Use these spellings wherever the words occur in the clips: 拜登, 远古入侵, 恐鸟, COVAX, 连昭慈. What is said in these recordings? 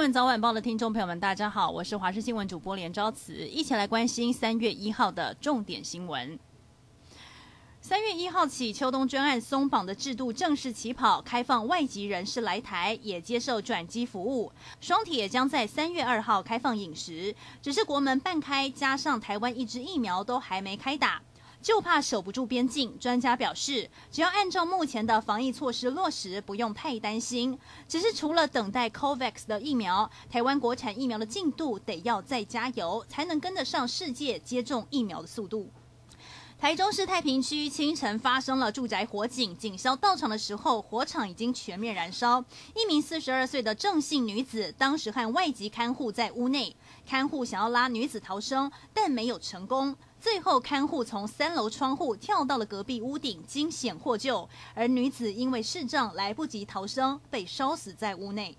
新闻早晚报的听众朋友们，大家好，我是华视新闻主播连昭慈，一起来关心3月1号的重点新闻。3月1号起，秋冬专案松绑的制度正式起跑，开放外籍人士来台，也接受转机服务。双铁将在3月2号开放饮食，只是国门半开，加上台湾一支疫苗都还没开打。就怕守不住边境，专家表示，只要按照目前的防疫措施落实，不用太担心。只是除了等待 COVAX 的疫苗，台湾国产疫苗的进度得要再加油，才能跟得上世界接种疫苗的速度。台中市太平区清晨发生了住宅火警，警消到场的时候，火场已经全面燃烧。一名42岁的郑姓女子，当时和外籍看护在屋内，看护想要拉女子逃生，但没有成功。最后，看护从3楼窗户跳到了隔壁屋顶，惊险获救。而女子因为视障来不及逃生，被烧死在屋内。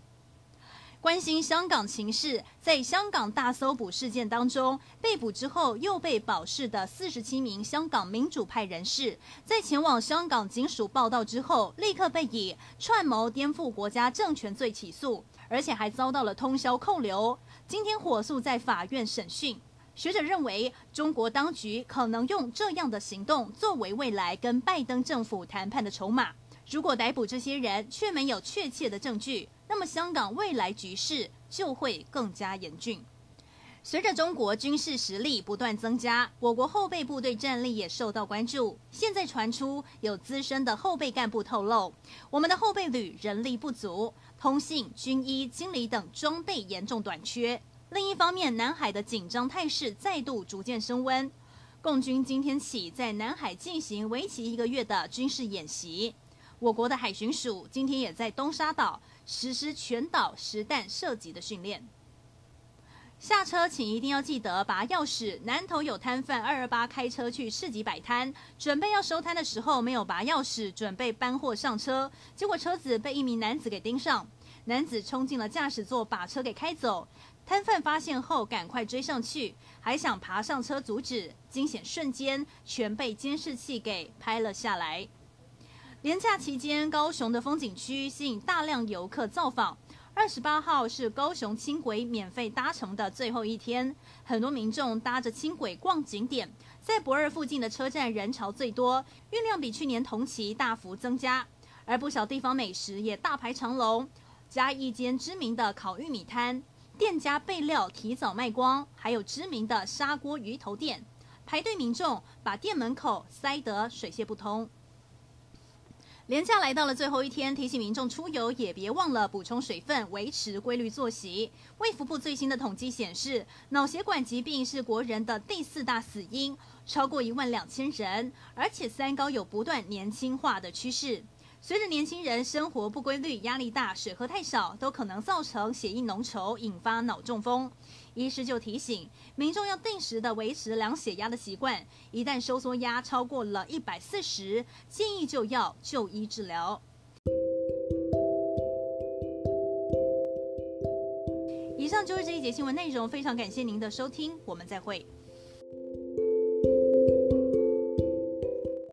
关心香港情势，在香港大搜捕事件当中，被捕之后又被保释的47名香港民主派人士，在前往香港警署报到之后，立刻被以串谋颠覆国家政权罪起诉，而且还遭到了通宵扣留。今天火速在法院审讯。学者认为，中国当局可能用这样的行动作为未来跟拜登政府谈判的筹码。如果逮捕这些人却没有确切的证据，那么香港未来局势就会更加严峻。随着中国军事实力不断增加，我国后备部队战力也受到关注。现在传出有资深的后备干部透露，我们的后备旅人力不足，通信、军医、经理等装备严重短缺。另一方面，南海的紧张态势再度逐渐升温。共军今天起在南海进行为期1个月的军事演习。我国的海巡署今天也在东沙岛实施全岛实弹射击的训练。下车请一定要记得拔钥匙。南投有摊贩228开车去市集摆摊，准备要收摊的时候没有拔钥匙，准备搬货上车，结果车子被一名男子给盯上。男子冲进了驾驶座，把车给开走。摊贩发现后赶快追上去，还想爬上车阻止，惊险瞬间全被监视器给拍了下来。连假期间，高雄的风景区吸引大量游客造访。28号是高雄轻轨免费搭乘的最后一天，很多民众搭着轻轨逛景点，在驳二附近的车站人潮最多，运量比去年同期大幅增加，而不少地方美食也大排长龙。嘉义间知名的烤玉米摊，店家备料提早卖光，还有知名的砂锅鱼头店，排队民众把店门口塞得水泄不通。连假来到了最后一天，提醒民众出游也别忘了补充水分，维持规律作息。卫福部最新的统计显示，脑血管疾病是国人的第4大死因，超过12000人，而且3高有不断年轻化的趋势。随着年轻人生活不规律、压力大、水喝太少，都可能造成血液浓稠，引发脑中风。医师就提醒民众要定时的维持量血压的习惯，一旦收缩压超过了140，建议就要就医治疗。以上就是这一节新闻内容，非常感谢您的收听，我们再会。